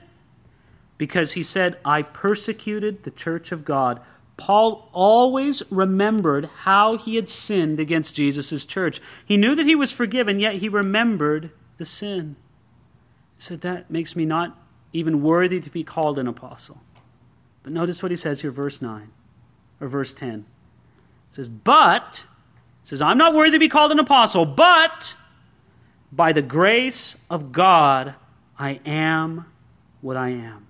Because he said, I persecuted the church of God. Paul always remembered how he had sinned against Jesus' church. He knew that he was forgiven, yet he remembered the sin. He said, that makes me not even worthy to be called an apostle. But notice what he says here, verse 9, or verse 10. It says, I'm not worthy to be called an apostle, but by the grace of God, I am what I am.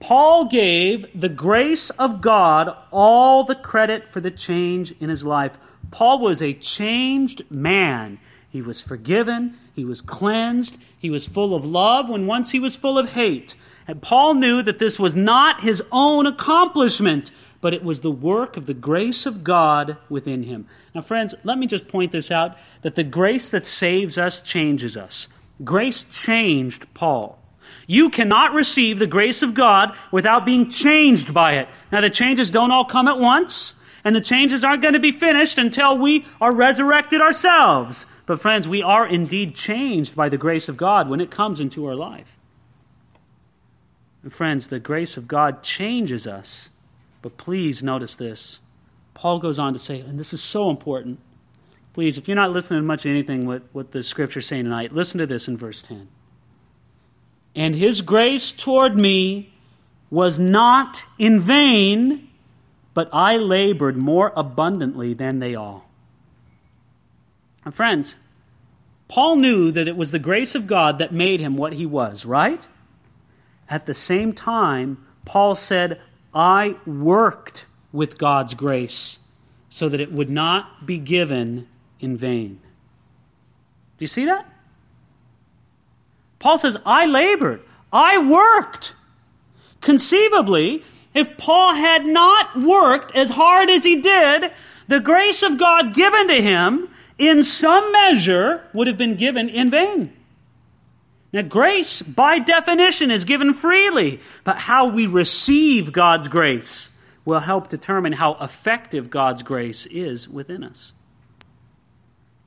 Paul gave the grace of God all the credit for the change in his life. Paul was a changed man. He was forgiven. He was cleansed. He was full of love when once he was full of hate. And Paul knew that this was not his own accomplishment, but it was the work of the grace of God within him. Now, friends, let me just point this out, that the grace that saves us changes us. Grace changed Paul. You cannot receive the grace of God without being changed by it. Now, the changes don't all come at once, and the changes aren't going to be finished until we are resurrected ourselves. But friends, we are indeed changed by the grace of God when it comes into our life. And friends, the grace of God changes us. But please notice this. Paul goes on to say, and this is so important, please, if you're not listening much to anything what the Scripture's saying tonight, listen to this in verse 10. And his grace toward me was not in vain, but I labored more abundantly than they all. And friends, Paul knew that it was the grace of God that made him what he was, right? At the same time, Paul said, I worked with God's grace so that it would not be given in vain. Do you see that? Paul says, I labored, I worked. Conceivably, if Paul had not worked as hard as he did, the grace of God given to him in some measure would have been given in vain. Now, grace, by definition, is given freely, but how we receive God's grace will help determine how effective God's grace is within us.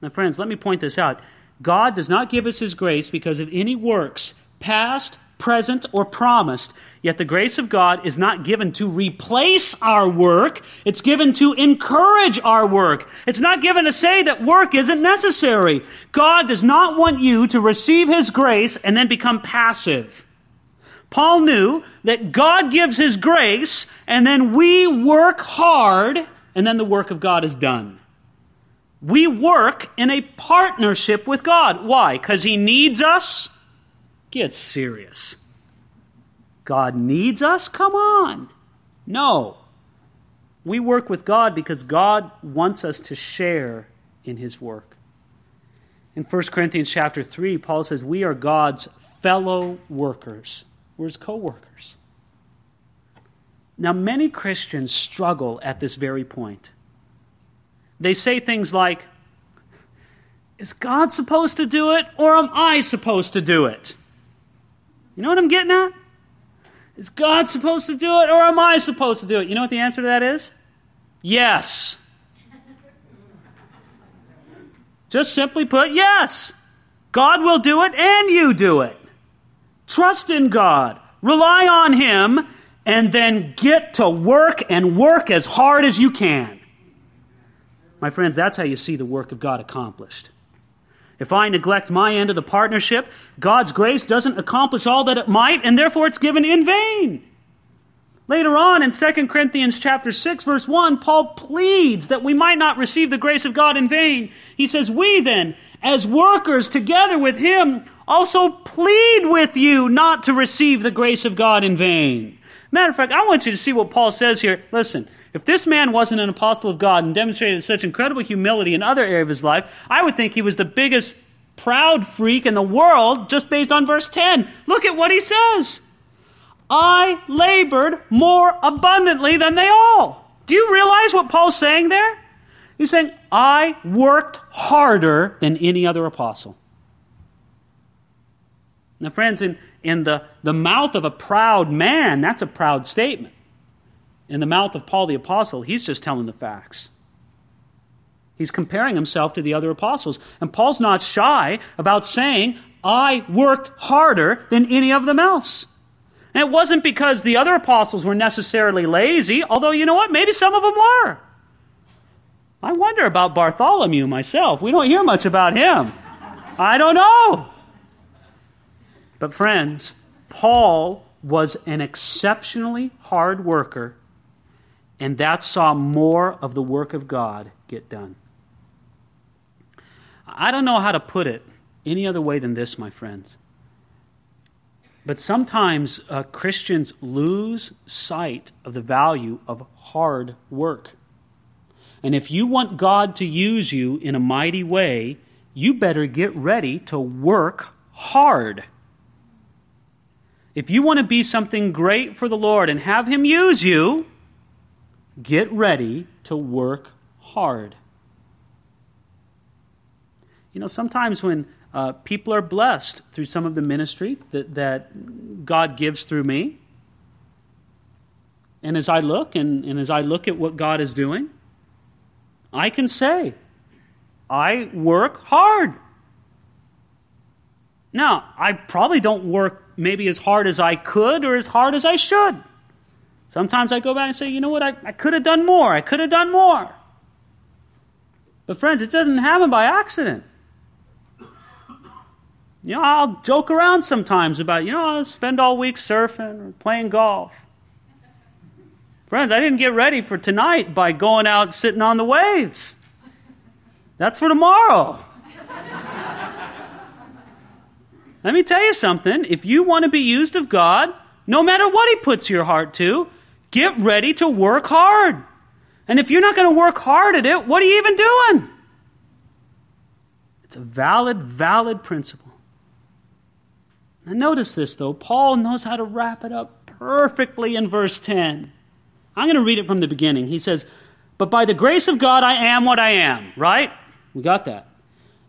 Now, friends, let me point this out. God does not give us his grace because of any works, past, present, or promised. Yet the grace of God is not given to replace our work. It's given to encourage our work. It's not given to say that work isn't necessary. God does not want you to receive his grace and then become passive. Paul knew that God gives his grace, and then we work hard, and then the work of God is done. We work in a partnership with God. Why? Because he needs us? Get serious. God needs us? Come on. No. We work with God because God wants us to share in his work. In 1 Corinthians chapter 3, Paul says, we are God's fellow workers. We're his co-workers. Now, many Christians struggle at this very point. They say things like, is God supposed to do it, or am I supposed to do it? You know what I'm getting at? Is God supposed to do it, or am I supposed to do it? You know what the answer to that is? Yes. Just simply put, yes. God will do it, and you do it. Trust in God. Rely on him, and then get to work and work as hard as you can. My friends, that's how you see the work of God accomplished. If I neglect my end of the partnership, God's grace doesn't accomplish all that it might, and therefore it's given in vain. Later on in 2 Corinthians chapter 6, verse 1, Paul pleads that we might not receive the grace of God in vain. He says, we then, as workers together with him, also plead with you not to receive the grace of God in vain. Matter of fact, I want you to see what Paul says here. Listen. If this man wasn't an apostle of God and demonstrated such incredible humility in other areas of his life, I would think he was the biggest proud freak in the world just based on verse 10. Look at what he says. I labored more abundantly than they all. Do you realize what Paul's saying there? He's saying, I worked harder than any other apostle. Now, friends, in the mouth of a proud man, that's a proud statement. In the mouth of Paul the Apostle, he's just telling the facts. He's comparing himself to the other apostles. And Paul's not shy about saying, I worked harder than any of them else. And it wasn't because the other apostles were necessarily lazy, although, you know what, maybe some of them were. I wonder about Bartholomew myself. We don't hear much about him. I don't know. But friends, Paul was an exceptionally hard worker, and that saw more of the work of God get done. I don't know how to put it any other way than this, my friends. But sometimes Christians lose sight of the value of hard work. And if you want God to use you in a mighty way, you better get ready to work hard. If you want to be something great for the Lord and have him use you, get ready to work hard. You know, sometimes when people are blessed through some of the ministry that God gives through me, and as I look and as I look at what God is doing, I can say, I work hard. Now, I probably don't work maybe as hard as I could or as hard as I should. Sometimes I go back and say, you know what, I could have done more. I could have done more. But friends, it doesn't happen by accident. You know, I'll joke around sometimes about, you know, I'll spend all week surfing or playing golf. Friends, I didn't get ready for tonight by going out sitting on the waves. That's for tomorrow. Let me tell you something. If you want to be used of God, no matter what he puts your heart to, get ready to work hard. And if you're not going to work hard at it, what are you even doing? It's a valid principle. Now notice this, though. Paul knows how to wrap it up perfectly in verse 10. I'm going to read it from the beginning. He says, but by the grace of God, I am what I am. Right? We got that.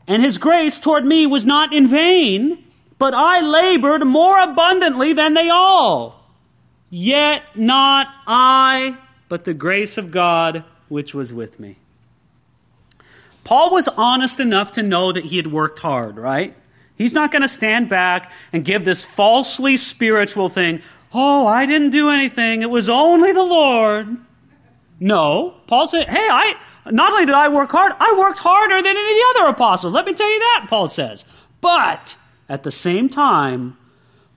And his grace toward me was not in vain, but I labored more abundantly than they all. Yet not I, but the grace of God which was with me. Paul was honest enough to know that he had worked hard, right? He's not going to stand back and give this falsely spiritual thing, oh, I didn't do anything, it was only the Lord. No. Paul said, hey, not only did I work hard, I worked harder than any of the other apostles. Let me tell you that, Paul says. But at the same time,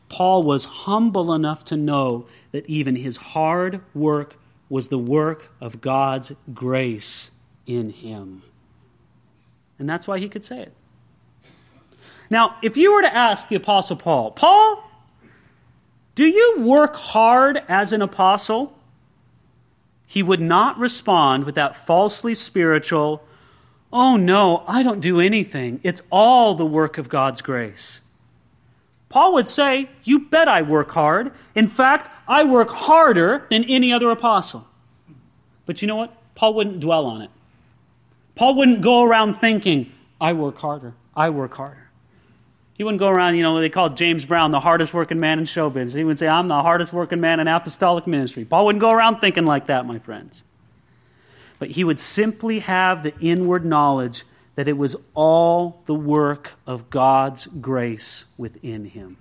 Paul was humble enough to know that even his hard work was the work of God's grace in him. And that's why he could say it. Now, if you were to ask the Apostle Paul, Paul, do you work hard as an apostle? He would not respond with that falsely spiritual, oh no, I don't do anything. It's all the work of God's grace. Paul would say, you bet I work hard. In fact, I work harder than any other apostle. But you know what? Paul wouldn't dwell on it. Paul wouldn't go around thinking, I work harder, I work harder. He wouldn't go around, they called James Brown the hardest working man in showbiz. He would say, I'm the hardest working man in apostolic ministry. Paul wouldn't go around thinking like that, my friends. But he would simply have the inward knowledge that it was all the work of God's grace within him.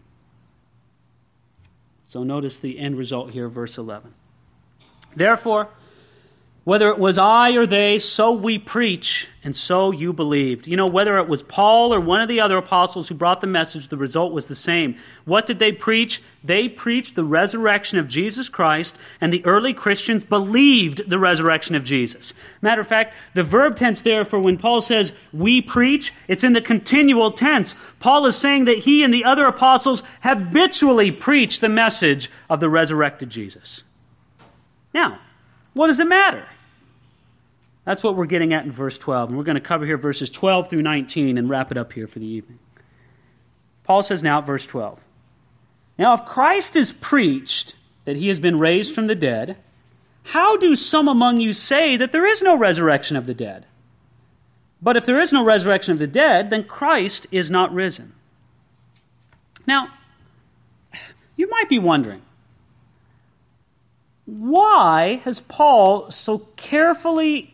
So notice the end result here, verse 11. Therefore, whether it was I or they, so we preach, and so you believed. Whether it was Paul or one of the other apostles who brought the message, the result was the same. What did they preach? They preached the resurrection of Jesus Christ, and the early Christians believed the resurrection of Jesus. Matter of fact, the verb tense there for when Paul says, we preach, it's in the continual tense. Paul is saying that he and the other apostles habitually preached the message of the resurrected Jesus. Now, what does it matter? That's what we're getting at in verse 12. And we're going to cover here verses 12 through 19 and wrap it up here for the evening. Paul says now at verse 12, now if Christ is preached that he has been raised from the dead, how do some among you say that there is no resurrection of the dead? But if there is no resurrection of the dead, then Christ is not risen. Now, you might be wondering, why has Paul so carefully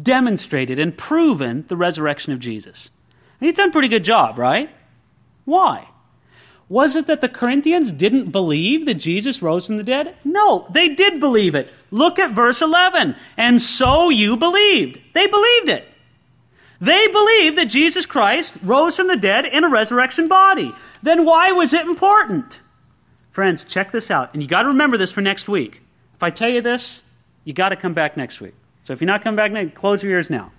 demonstrated and proven the resurrection of Jesus? And he's done a pretty good job, right? Why? Was it that the Corinthians didn't believe that Jesus rose from the dead? No, they did believe it. Look at verse 11. And so you believed. They believed it. They believed that Jesus Christ rose from the dead in a resurrection body. Then why was it important? Friends, check this out. And you got to remember this for next week. If I tell you this, you got to come back next week. So if you're not coming back next, close your ears now.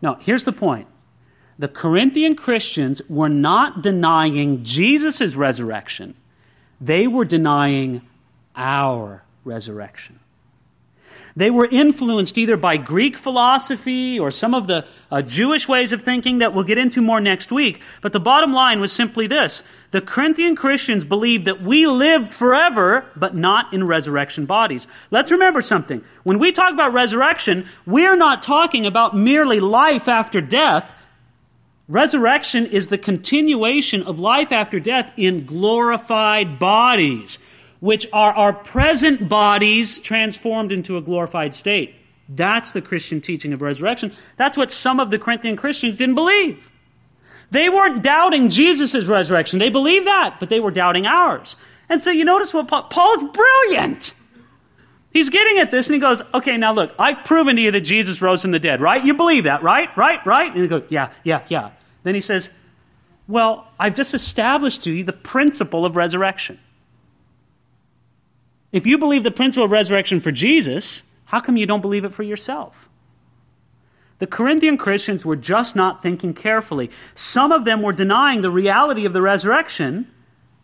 No, here's the point. The Corinthian Christians were not denying Jesus' resurrection. They were denying our resurrection. They were influenced either by Greek philosophy or some of the Jewish ways of thinking that we'll get into more next week. But the bottom line was simply this. The Corinthian Christians believed that we lived forever, but not in resurrection bodies. Let's remember something. When we talk about resurrection, we're not talking about merely life after death. Resurrection is the continuation of life after death in glorified bodies, which are our present bodies transformed into a glorified state. That's the Christian teaching of resurrection. That's what some of the Corinthian Christians didn't believe. They weren't doubting Jesus' resurrection. They believed that, but they were doubting ours. And so you notice what Paul's brilliant. He's getting at this, and he goes, okay, now look, I've proven to you that Jesus rose from the dead, right? You believe that, right? And he goes, yeah. Then he says, well, I've just established to you the principle of resurrection. If you believe the principle of resurrection for Jesus, how come you don't believe it for yourself? The Corinthian Christians were just not thinking carefully. Some of them were denying the reality of the resurrection,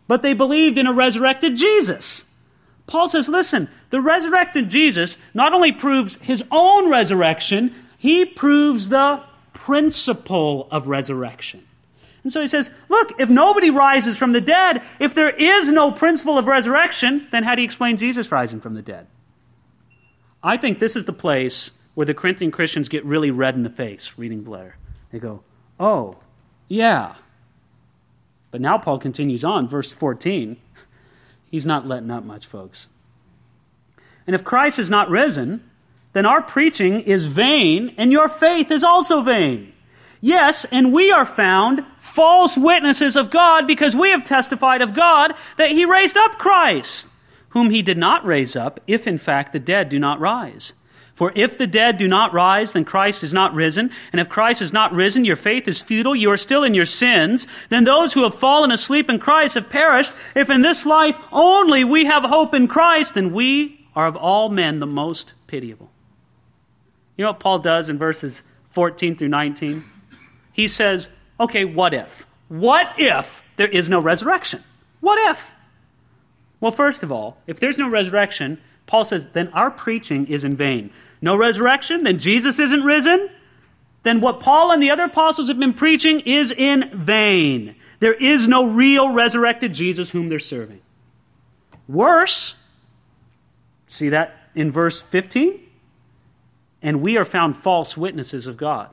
but they believed in a resurrected Jesus. Paul says, listen, the resurrected Jesus not only proves his own resurrection, he proves the principle of resurrection. And so he says, look, if nobody rises from the dead, if there is no principle of resurrection, then how do you explain Jesus rising from the dead? I think this is the place where the Corinthian Christians get really red in the face reading the letter. They go, oh, yeah. But now Paul continues on, verse 14. He's not letting up much, folks. And if Christ is not risen, then our preaching is vain, and your faith is also vain. Yes, and we are found false witnesses of God because we have testified of God that he raised up Christ, whom he did not raise up, if in fact the dead do not rise. For if the dead do not rise, then Christ is not risen. And if Christ is not risen, your faith is futile. You are still in your sins. Then those who have fallen asleep in Christ have perished. If in this life only we have hope in Christ, then we are of all men the most pitiable. You know what Paul does in verses 14 through 19? He says, okay, what if? What if there is no resurrection? What if? Well, first of all, if there's no resurrection, Paul says, then our preaching is in vain. No resurrection, then Jesus isn't risen, then what Paul and the other apostles have been preaching is in vain. There is no real resurrected Jesus whom they're serving. Worse, see that in verse 15? And we are found false witnesses of God.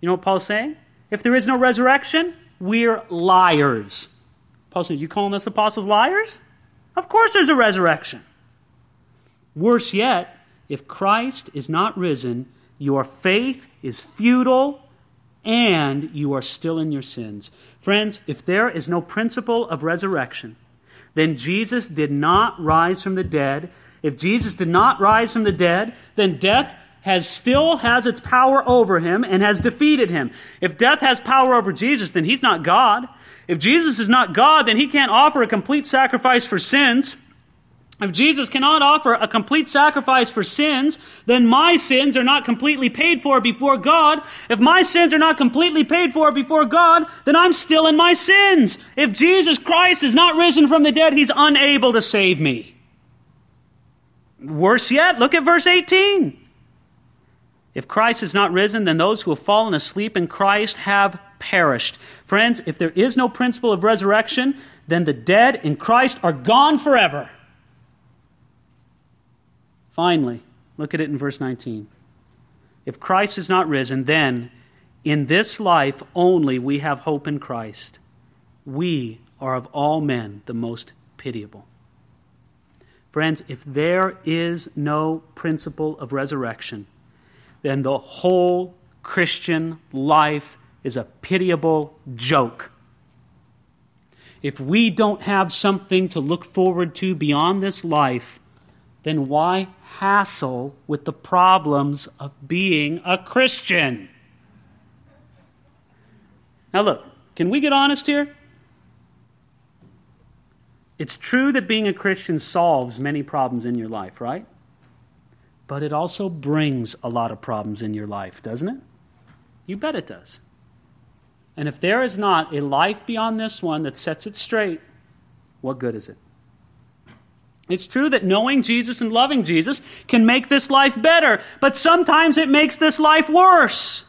You know what Paul's saying? If there is no resurrection, we're liars. Paul said, you calling us apostles liars? Of course there's a resurrection. Worse yet, if Christ is not risen, your faith is futile and you are still in your sins. Friends, if there is no principle of resurrection, then Jesus did not rise from the dead. If Jesus did not rise from the dead, then death still has its power over him and has defeated him. If death has power over Jesus, then he's not God. If Jesus is not God, then he can't offer a complete sacrifice for sins. If Jesus cannot offer a complete sacrifice for sins, then my sins are not completely paid for before God. If my sins are not completely paid for before God, then I'm still in my sins. If Jesus Christ is not risen from the dead, he's unable to save me. Worse yet, look at verse 18. If Christ is not risen, then those who have fallen asleep in Christ have perished. Friends, if there is no principle of resurrection, then the dead in Christ are gone forever. Finally, look at it in verse 19. If Christ is not risen, then in this life only we have hope in Christ. We are of all men the most pitiable. Friends, if there is no principle of resurrection, then the whole Christian life is a pitiable joke. If we don't have something to look forward to beyond this life, then why hassle with the problems of being a Christian? Now look, can we get honest here? It's true that being a Christian solves many problems in your life, right? But it also brings a lot of problems in your life, doesn't it? You bet it does. And if there is not a life beyond this one that sets it straight, what good is it? It's true that knowing Jesus and loving Jesus can make this life better, but sometimes it makes this life worse.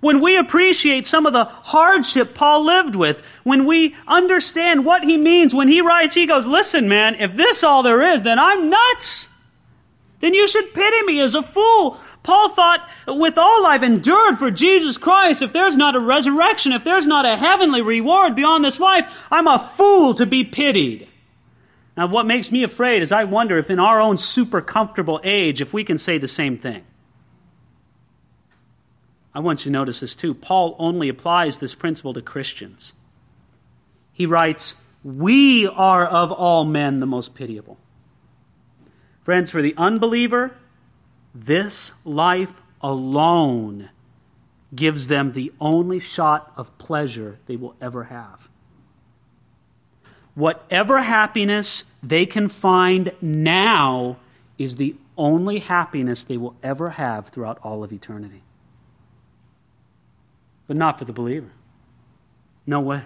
When we appreciate some of the hardship Paul lived with, when we understand what he means, when he writes, he goes, listen, man, if this all there is, then I'm nuts. Then you should pity me as a fool. Paul thought, with all I've endured for Jesus Christ, if there's not a resurrection, if there's not a heavenly reward beyond this life, I'm a fool to be pitied. Now, what makes me afraid is I wonder if in our own super comfortable age, if we can say the same thing. I want you to notice this too. Paul only applies this principle to Christians. He writes, we are of all men the most pitiable. Friends, for the unbeliever, this life alone gives them the only shot of pleasure they will ever have. Whatever happiness they can find now is the only happiness they will ever have throughout all of eternity. But not for the believer. No way.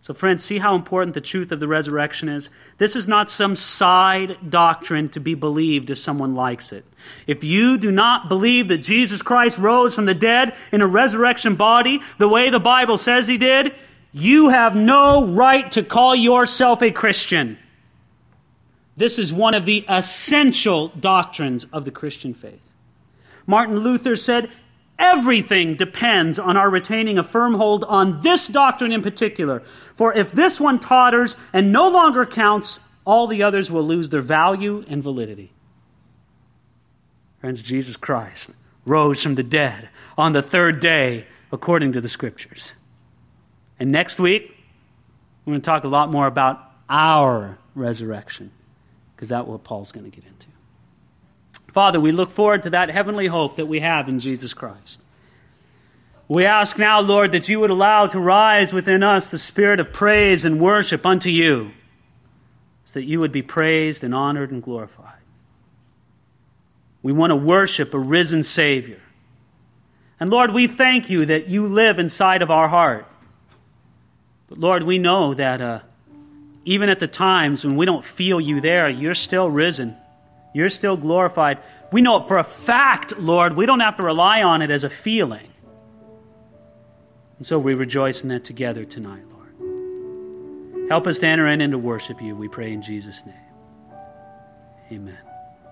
So friends, see how important the truth of the resurrection is? This is not some side doctrine to be believed if someone likes it. If you do not believe that Jesus Christ rose from the dead in a resurrection body the way the Bible says he did, you have no right to call yourself a Christian. This is one of the essential doctrines of the Christian faith. Martin Luther said, everything depends on our retaining a firm hold on this doctrine in particular. For if this one totters and no longer counts, all the others will lose their value and validity. Friends, Jesus Christ rose from the dead on the third day, according to the scriptures. And next week, we're going to talk a lot more about our resurrection, because that's what Paul's going to get into. Father, we look forward to that heavenly hope that we have in Jesus Christ. We ask now, Lord, that you would allow to rise within us the spirit of praise and worship unto you, so that you would be praised and honored and glorified. We want to worship a risen Savior. And Lord, we thank you that you live inside of our heart. But Lord, we know that even at the times when we don't feel you there, you're still risen. You're still glorified. We know it for a fact, Lord. We don't have to rely on it as a feeling. And so we rejoice in that together tonight, Lord. Help us to enter in and to worship you, we pray in Jesus' name. Amen.